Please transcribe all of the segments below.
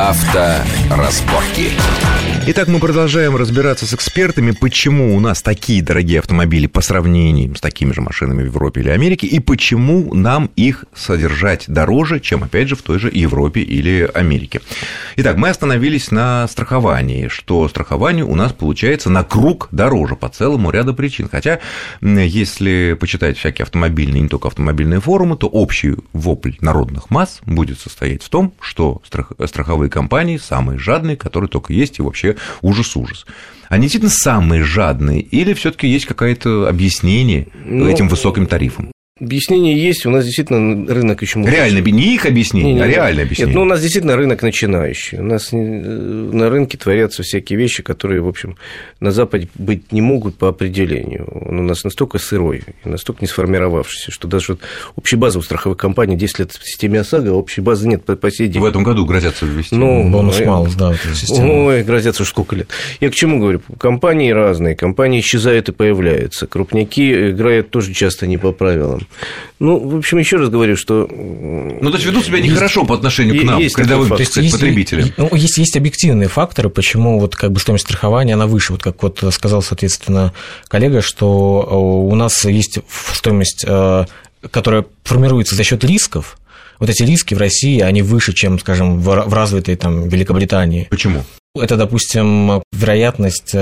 Авторазборки. Итак, мы продолжаем разбираться с экспертами, почему у нас такие дорогие автомобили по сравнению с такими же машинами в Европе или Америке, и почему нам их содержать дороже, чем, опять же, в той же Европе или Америке. Итак, мы остановились на страховании, что страхование у нас получается на круг дороже по целому ряду причин. Хотя, если почитать всякие автомобильные, не только автомобильные форумы, то общий вопль народных масс будет состоять в том, что страховые компании самые жадные, которые только есть, и вообще ужас-ужас. Они действительно самые жадные, или все-таки есть какое-то объяснение этим высоким тарифам? Объяснение есть, у нас действительно рынок еще... Реально, не их объяснение, не, а реально объяснение. Нет, ну, у нас действительно рынок начинающий. У нас на рынке творятся всякие вещи, которые, в общем, на Западе быть не могут по определению. Он у нас настолько сырой, настолько не сформировавшийся, что даже вот общей базы у страховой компании 10 лет в системе ОСАГО, общей базы нет по сей день. В этом году грозятся ввести. Ну, бонус мал, да, вот эта система. Ой, грозятся уж сколько лет. Я к чему говорю? Компании разные, компании исчезают и появляются. Крупники играют тоже часто не по правилам. Ну, в общем, еще раз говорю, что... Ну, то есть, ведут себя нехорошо по отношению к нам, к рядовым потребителям. Ну, есть объективные факторы, почему вот, как бы, стоимость страхования, она выше. Вот как вот сказал, соответственно, коллега, что у нас есть стоимость, которая формируется за счет рисков. Вот эти риски в России, они выше, чем, скажем, в развитой там Великобритании. Почему? Это, допустим, вероятность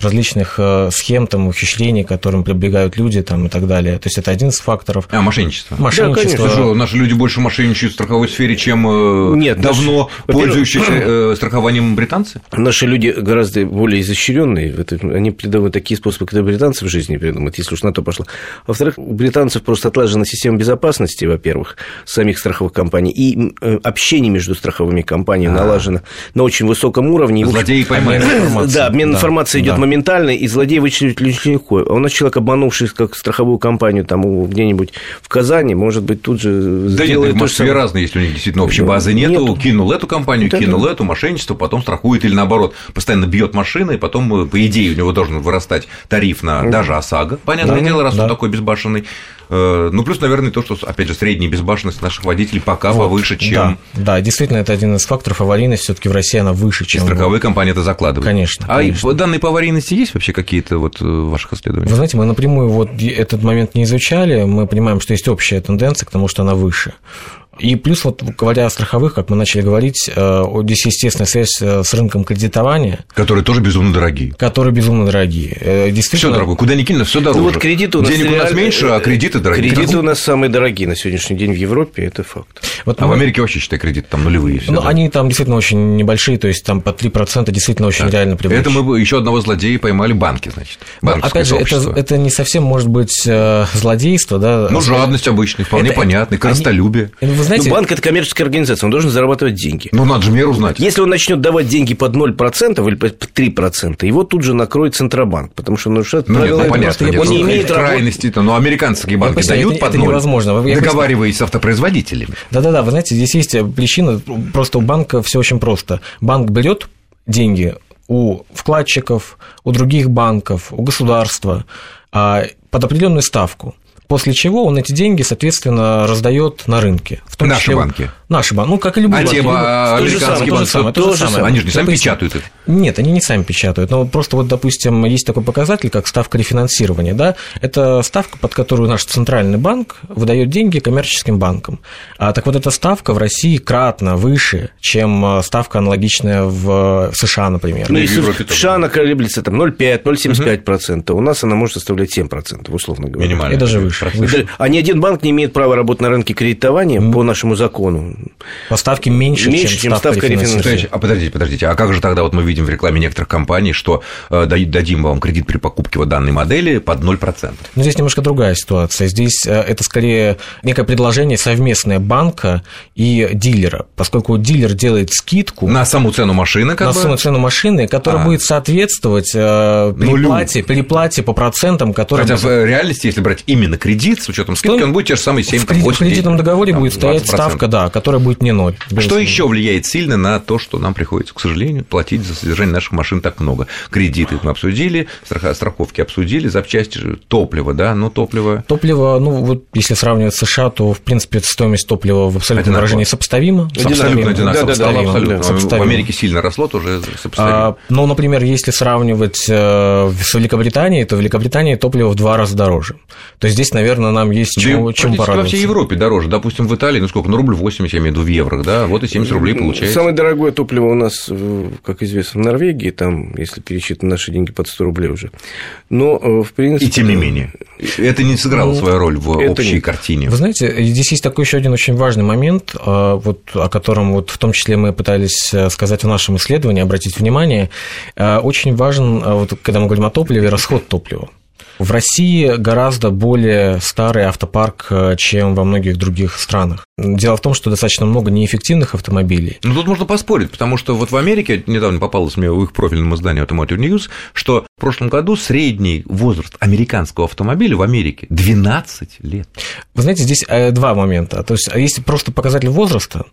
различных схем, там, ухищрений, которым прибегают люди там, и так далее. То есть, это один из факторов. А, мошенничество. Мошенничество. Да, конечно. Наши люди больше мошенничают в страховой сфере, чем нет, давно пользующиеся страхованием британцы? Наши люди гораздо более изощренные. Они придумывают такие способы, которые британцы в жизни придумывают, если уж на то пошло. Во-вторых, у британцев просто отлажена система безопасности, во-первых, самих страховых компаний. И общение между страховыми компаниями налажено на очень высоком уровне. Злодеи поймают информацию. Да, обмен информацией идет моментально, и злодея вычислить легко. А у нас человек, обманувший как страховую компанию там, где-нибудь в Казани, может быть, тут же сделает то же самое. Да нет, разные, если у них действительно общей базы нету. Кинул эту компанию, кинул эту, мошенничество, потом страхует или наоборот. Постоянно бьет машины, и потом, по идее, у него должен вырастать тариф на даже ОСАГО, понятное дело, раз он такой безбашенный. Ну, плюс, наверное, то, что, опять же, средняя безбашенность наших водителей пока повыше, чем... Да, действительно, это один из факторов. Аварийность все-таки в России, она выше, чем... Страховые компании это закладывают. Конечно. А конечно. Данные по аварийности есть вообще какие-то вот в ваших исследованиях? Вы знаете, мы напрямую вот этот момент не изучали, мы понимаем, что есть общая тенденция к тому, что она выше. И плюс, вот, говоря о страховых, как мы начали говорить, здесь естественная связь с рынком кредитования. Которые тоже безумно дорогие. Действительно... Все дорогое. Куда ни кинь, все дороже. Ну, вот кредиты у нас денег у нас меньше, а кредиты дорогие. Кредиты у нас самые дорогие на сегодняшний день в Европе, это факт. Вот в Америке вообще, считай, кредиты там нулевые. Ну, они там действительно очень небольшие, то есть там по 3% действительно очень реально привлечь. Это мы еще одного злодея поймали банки, значит. Опять же, это не совсем может быть злодейство, да. Ну, жадность обычная, вполне понятная, корыстолюбие. Знаете, ну, банк – это коммерческая организация, он должен зарабатывать деньги. Ну, надо же меру знать. Если он начнет давать деньги под 0% или под 3%, его тут же накроет Центробанк, потому что он нарушает правила. Ну, понятно, он не имеет крайности. Но американские банки дают под 0, невозможно. Договариваясь с автопроизводителями. Да-да-да, вы знаете, здесь есть причина, просто у банка все очень просто. Банк берет деньги у вкладчиков, у других банков, у государства под определенную ставку. После чего он эти деньги, соответственно, раздает на рынке. В том наши числе, банки. Наши банки. Ну, как и любые банки. А те американские банки тоже самое. Они же не сами печатают это. Нет, они не сами печатают. Но просто вот, допустим, есть такой показатель, как ставка рефинансирования. Да? Это ставка, под которую наш центральный банк выдает деньги коммерческим банкам. Так вот, эта ставка в России кратно выше, чем ставка аналогичная в США, например. Ну, если в США она колеблется там 0,5-0,75%, у нас она может составлять 7%, условно говоря. Минимально. И даже выше. А ни один банк не имеет права работать на рынке кредитования по нашему закону. По ставке меньше чем ставка рефинансирования. А подождите, а как же тогда вот мы видим в рекламе некоторых компаний, что дадим вам кредит при покупке вот данной модели под 0%? Ну, здесь немножко другая ситуация. Здесь это скорее некое предложение совместное банка и дилера, поскольку дилер делает скидку... На саму цену машины, как бы? На саму цену машины, которая будет соответствовать переплате по процентам, которые... Хотя в реальности, если брать именно кредит, с учетом скидки, он будет те же самые 7-8%. В кредитном договоре будет стоять ставка, да, которая которая будет не ноль. Что еще влияет сильно на то, что нам приходится, к сожалению, платить за содержание наших машин так много? Кредиты мы обсудили, страховки обсудили, запчасти, топливо, да, но топливо... Топливо, ну, вот если сравнивать с США, то, в принципе, стоимость топлива в абсолютном выражении сопоставима. Абсолютно. В Америке сильно росло, тоже сопоставимо. Ну, например, если сравнивать с Великобританией, то в Великобритании топливо в 2 раза дороже. То есть здесь, наверное, нам есть чем порадоваться. Во всей Европе дороже. Допустим, в Италии, ну сколько, ну рубль 80, я имею в виду в евро, да, вот и 70 рублей получается. Самое дорогое топливо у нас, как известно, в Норвегии, там, если пересчитаны наши деньги, под 100 рублей уже. Но, в принципе... И тем не менее, это не сыграло свою роль в общей картине. Вы знаете, здесь есть такой еще один очень важный момент, вот, о котором вот, в том числе мы пытались сказать в нашем исследовании, обратить внимание. Очень важен, вот, когда мы говорим о топливе, расход топлива. В России гораздо более старый автопарк, чем во многих других странах. Дело в том, что достаточно много неэффективных автомобилей. Ну, тут можно поспорить, потому что вот в Америке, недавно попалось мне в их профильном издании Automotive News, что в прошлом году средний возраст американского автомобиля в Америке 12 лет. Вы знаете, здесь два момента. То есть, есть просто показатель возраста.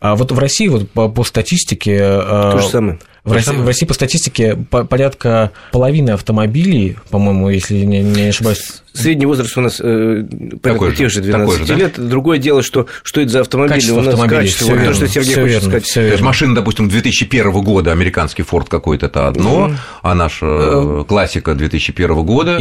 А вот в России вот по статистике... То же самое. В России по статистике порядка половины автомобилей, по-моему, если не ошибаюсь... Средний возраст у нас порядка тех же 12 лет. Да? Другое дело, что это за автомобили. Качество у нас качество, вот то, что Сергей хочет сказать. То есть машина, допустим, 2001 года, американский Ford какой-то, это одно, а наша классика 2001 года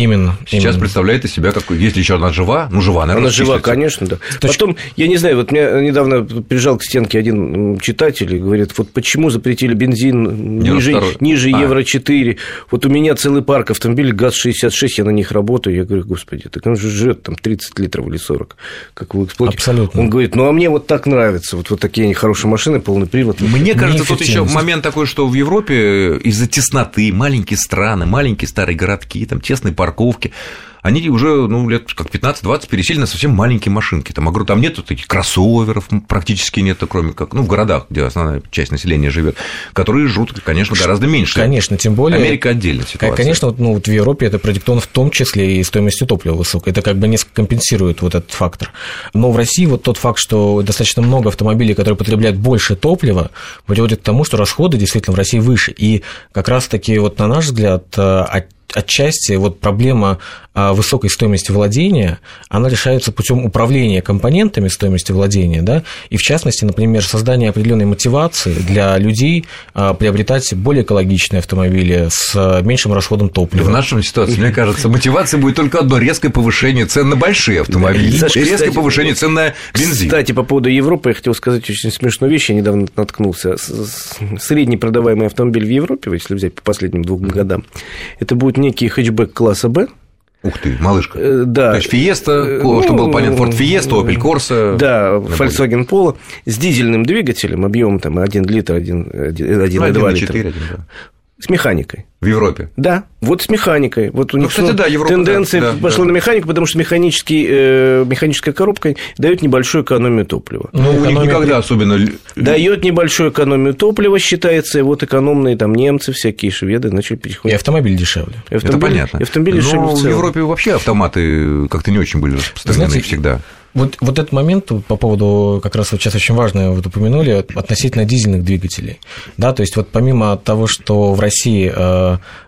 сейчас представляет из себя, как, если еще она жива, ну, жива, наверное. Она жива, конечно, да. Потом, я не знаю, вот меня недавно прижал к стенке один читатель и говорит, вот почему запретили бензин ниже евро-4, вот у меня целый парк автомобилей ГАЗ-66, я на них работаю, я говорю, господи, так он же жрет там 30 литров или 40, как вы эксплуатируете. Абсолютно. Он говорит, ну, а мне вот так нравится, вот такие они хорошие машины, полный привод. Мне кажется, тут еще момент такой, что в Европе из-за тесноты, маленькие страны, маленькие старые городки, там тесные парковки, они уже, ну, лет как 15-20 пересели на совсем маленькие машинки. Там нет вот таких кроссоверов, практически нет, кроме как, ну, в городах, где основная часть населения живет, которые жрут, конечно, гораздо меньше. Конечно, тем более... Америка отдельная ситуация. Конечно, ну, вот в Европе это продиктовано в том числе и стоимостью топлива высокой. Это как бы несколько компенсирует вот этот фактор. Но в России вот тот факт, что достаточно много автомобилей, которые потребляют больше топлива, приводит к тому, что расходы действительно в России выше. И как раз-таки, вот на наш взгляд, отчасти вот проблема высокой стоимости владения, она решается путем управления компонентами стоимости владения, да, и в частности, например, создание определенной мотивации для людей приобретать более экологичные автомобили с меньшим расходом топлива. В нашей ситуации, мне кажется, мотивация будет только одно – резкое повышение цен на большие автомобили, резкое повышение цен на бензин. Кстати, по поводу Европы я хотел сказать очень смешную вещь, я недавно наткнулся. Средний продаваемый автомобиль в Европе, если взять по последним 2 годам, это будет некий хэтчбэк класса «Б». Ух ты, малышка. Да. То есть Фиеста, чтобы было понятно, Форд Фиеста, Опель Корса. Да, Volkswagen Polo с дизельным двигателем, объемом там 1 литр, 1,2 литра. С механикой. В Европе? Да, вот с механикой. Вот у них, кстати, да, Европа, тенденция пошла на механику, потому что механическая коробка дает небольшую экономию топлива. Ну, у них никогда особенно... Дает небольшую экономию топлива, считается, и вот экономные там немцы, всякие шведы начали переходить. И автомобиль дешевле. Это понятно. И автомобиль дешевле в целом. Но в Европе вообще автоматы как-то не очень были распространены, знаете, всегда. Вот этот момент по поводу, как раз вот сейчас очень важное вот упомянули, относительно дизельных двигателей. Да, то есть, вот помимо того, что в России,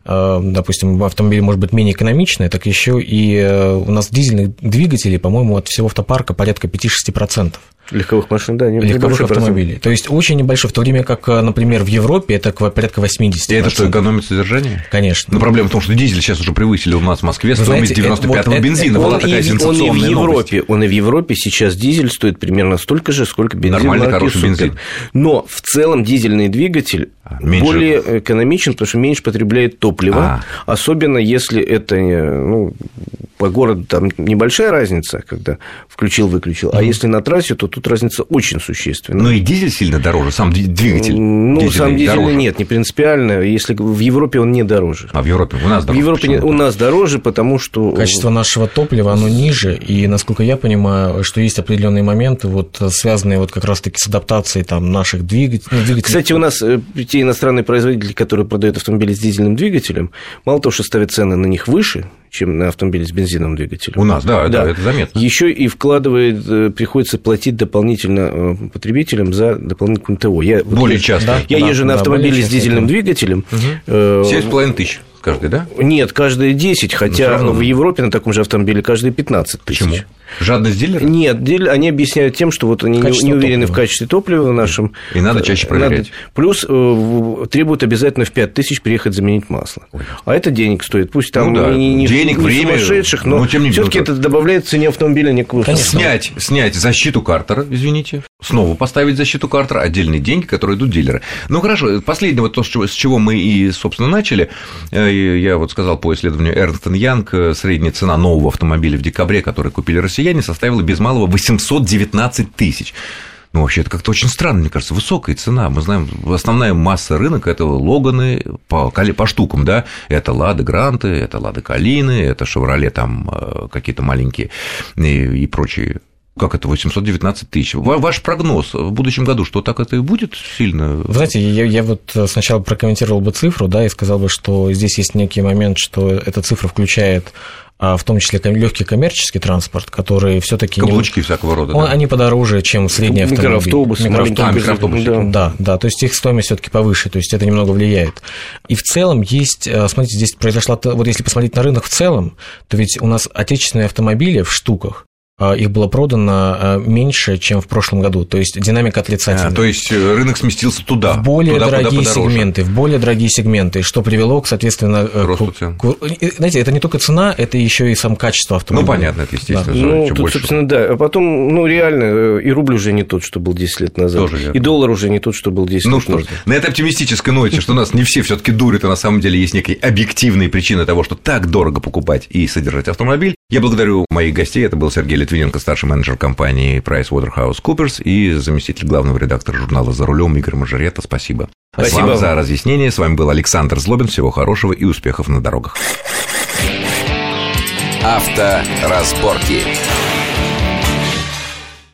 допустим, автомобиль может быть менее экономичный, так еще и у нас дизельных двигателей, по-моему, от всего автопарка порядка 5-6%. Легковых машин, да, легковых автомобилей. То есть очень небольшой, в то время как, например, в Европе это порядка 80%. И это что, экономит содержание? Конечно. Но проблема в том, что дизель сейчас уже превысили у нас в Москве стоимость 95-го бензина. Была такая сенсационная новость. Он и в Европе сейчас дизель стоит примерно столько же, сколько бензин. Нормальный хороший бензин. Но в целом дизельный двигатель более экономичен, потому что меньше потребляет топлива, особенно если это, ну, по городу там небольшая разница, когда включил-выключил, а если на трассе, то тут разница очень существенная. Но и дизель сильно дороже, сам двигатель. Ну, сам дизель нет, не принципиально, если в Европе он не дороже. А в Европе у нас дороже. В Европе у нас дороже, потому что... Качество нашего топлива, оно ниже, и, насколько я понимаю, что есть определенные моменты, вот, связанные вот как раз-таки с адаптацией там, наших двигателей. Кстати, у нас те иностранные производители, которые продают автомобили с дизельным двигателем, мало того, что ставят цены на них выше, чем на автомобиле с бензиновым двигателем. У нас, да, это заметно. Еще и вкладывает, приходится платить дополнительно потребителям за дополнительное ТО. Более часто. Я езжу на автомобиле с дизельным двигателем. 7,5 тысяч. Каждый, да? Нет, каждые 10, хотя в Европе на таком же автомобиле каждые 15 тысяч. Почему? Жадность дилера? Нет, они объясняют тем, что вот они не уверены в качестве топлива нашем. И надо чаще проверять. Плюс требуют обязательно в 5 тысяч приехать заменить масло. А это денег стоит. Пусть там не сумасшедших, но все-таки это добавляет в цене автомобиля некую... Снять защиту картера, извините. Снова поставить защиту картера, отдельные деньги, которые идут дилеры. Ну, хорошо, последнее, вот то, с чего мы и, собственно, начали, я вот сказал по исследованию Ernst & Young, средняя цена нового автомобиля в декабре, который купили россияне, составила без малого 819 тысяч. Ну, вообще, это как-то очень странно, мне кажется, высокая цена. Мы знаем, основная масса рынка – это Логаны по штукам, да? Это Лады Гранты, это Лады Калины, это Шевроле там какие-то маленькие и прочие. Как это 819 тысяч? Ваш прогноз в будущем году, что так это и будет сильно? Вы знаете, я вот сначала прокомментировал бы цифру, да, и сказал бы, что здесь есть некий момент, что эта цифра включает в том числе легкий коммерческий транспорт, который все-таки каблучки всякого рода. Они подороже, чем средний автомобиль. Микроавтобусы. Да, то есть их стоимость все-таки повыше, то есть это немного влияет. И в целом есть, смотрите, здесь произошло, вот если посмотреть на рынок в целом, то ведь у нас отечественные автомобили в штуках, их было продано меньше, чем в прошлом году, то есть динамика отрицательная. То есть рынок сместился туда, в более дорогие сегменты, что привело, соответственно, знаете, это не только цена, это еще и сам качество автомобиля. Понятно, это естественно. Собственно, да. А потом, реально, и рубль уже не тот, что был 10 лет назад, и доллар уже не тот, что был 10 лет назад. На этой оптимистической ноте, что нас не все все-таки дурят, а на самом деле есть некие объективные причины того, что так дорого покупать и содержать автомобиль. Я благодарю моих гостей, это был Сергей Литвиненко, старший менеджер компании Price Waterhouse Coopers, и заместитель главного редактора журнала «За рулем» Игорь Мажоретто. Спасибо вам за разъяснение. С вами был Александр Злобин. Всего хорошего и успехов на дорогах. Авторазборки.